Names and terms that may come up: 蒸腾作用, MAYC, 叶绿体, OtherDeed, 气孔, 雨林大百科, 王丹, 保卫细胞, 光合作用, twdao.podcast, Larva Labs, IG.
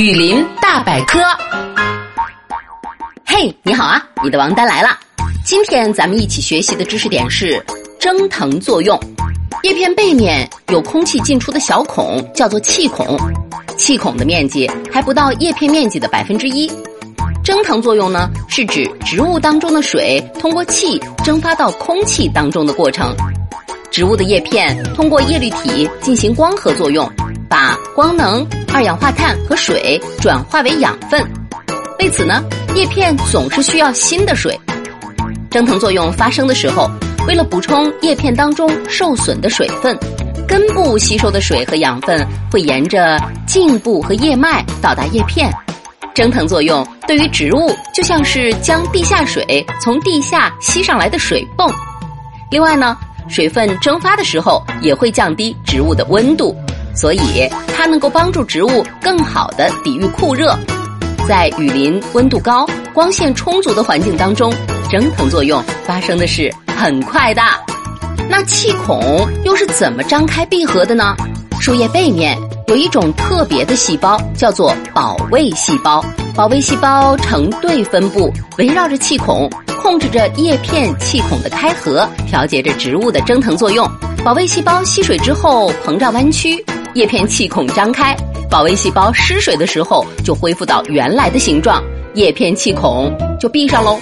雨林大百科。嘿，你好啊，你的王丹来了。今天咱们一起学习的知识点是蒸腾作用。叶片背面有空气进出的小孔，叫做气孔。气孔的面积还不到叶片面积的1%。蒸腾作用呢，是指植物当中的水通过气蒸发到空气当中的过程。植物的叶片通过叶绿体进行光合作用，把光能、二氧化碳和水转化为养分。为此呢，叶片总是需要新的水。蒸腾作用发生的时候，为了补充叶片当中受损的水分，根部吸收的水和养分会沿着茎部和叶脉到达叶片。蒸腾作用对于植物就像是将地下水从地下吸上来的水泵。另外呢，水分蒸发的时候也会降低植物的温度，所以它能够帮助植物更好地抵御酷热。在雨林温度高、光线充足的环境当中，蒸腾作用发生的是很快的。那气孔又是怎么张开闭合的呢？树叶背面有一种特别的细胞，叫做保卫细胞。保卫细胞成对分布，围绕着气孔，控制着叶片气孔的开合，调节着植物的蒸腾作用。保卫细胞吸水之后膨胀弯曲，叶片气孔张开。保卫细胞失水的时候就恢复到原来的形状，叶片气孔就闭上喽。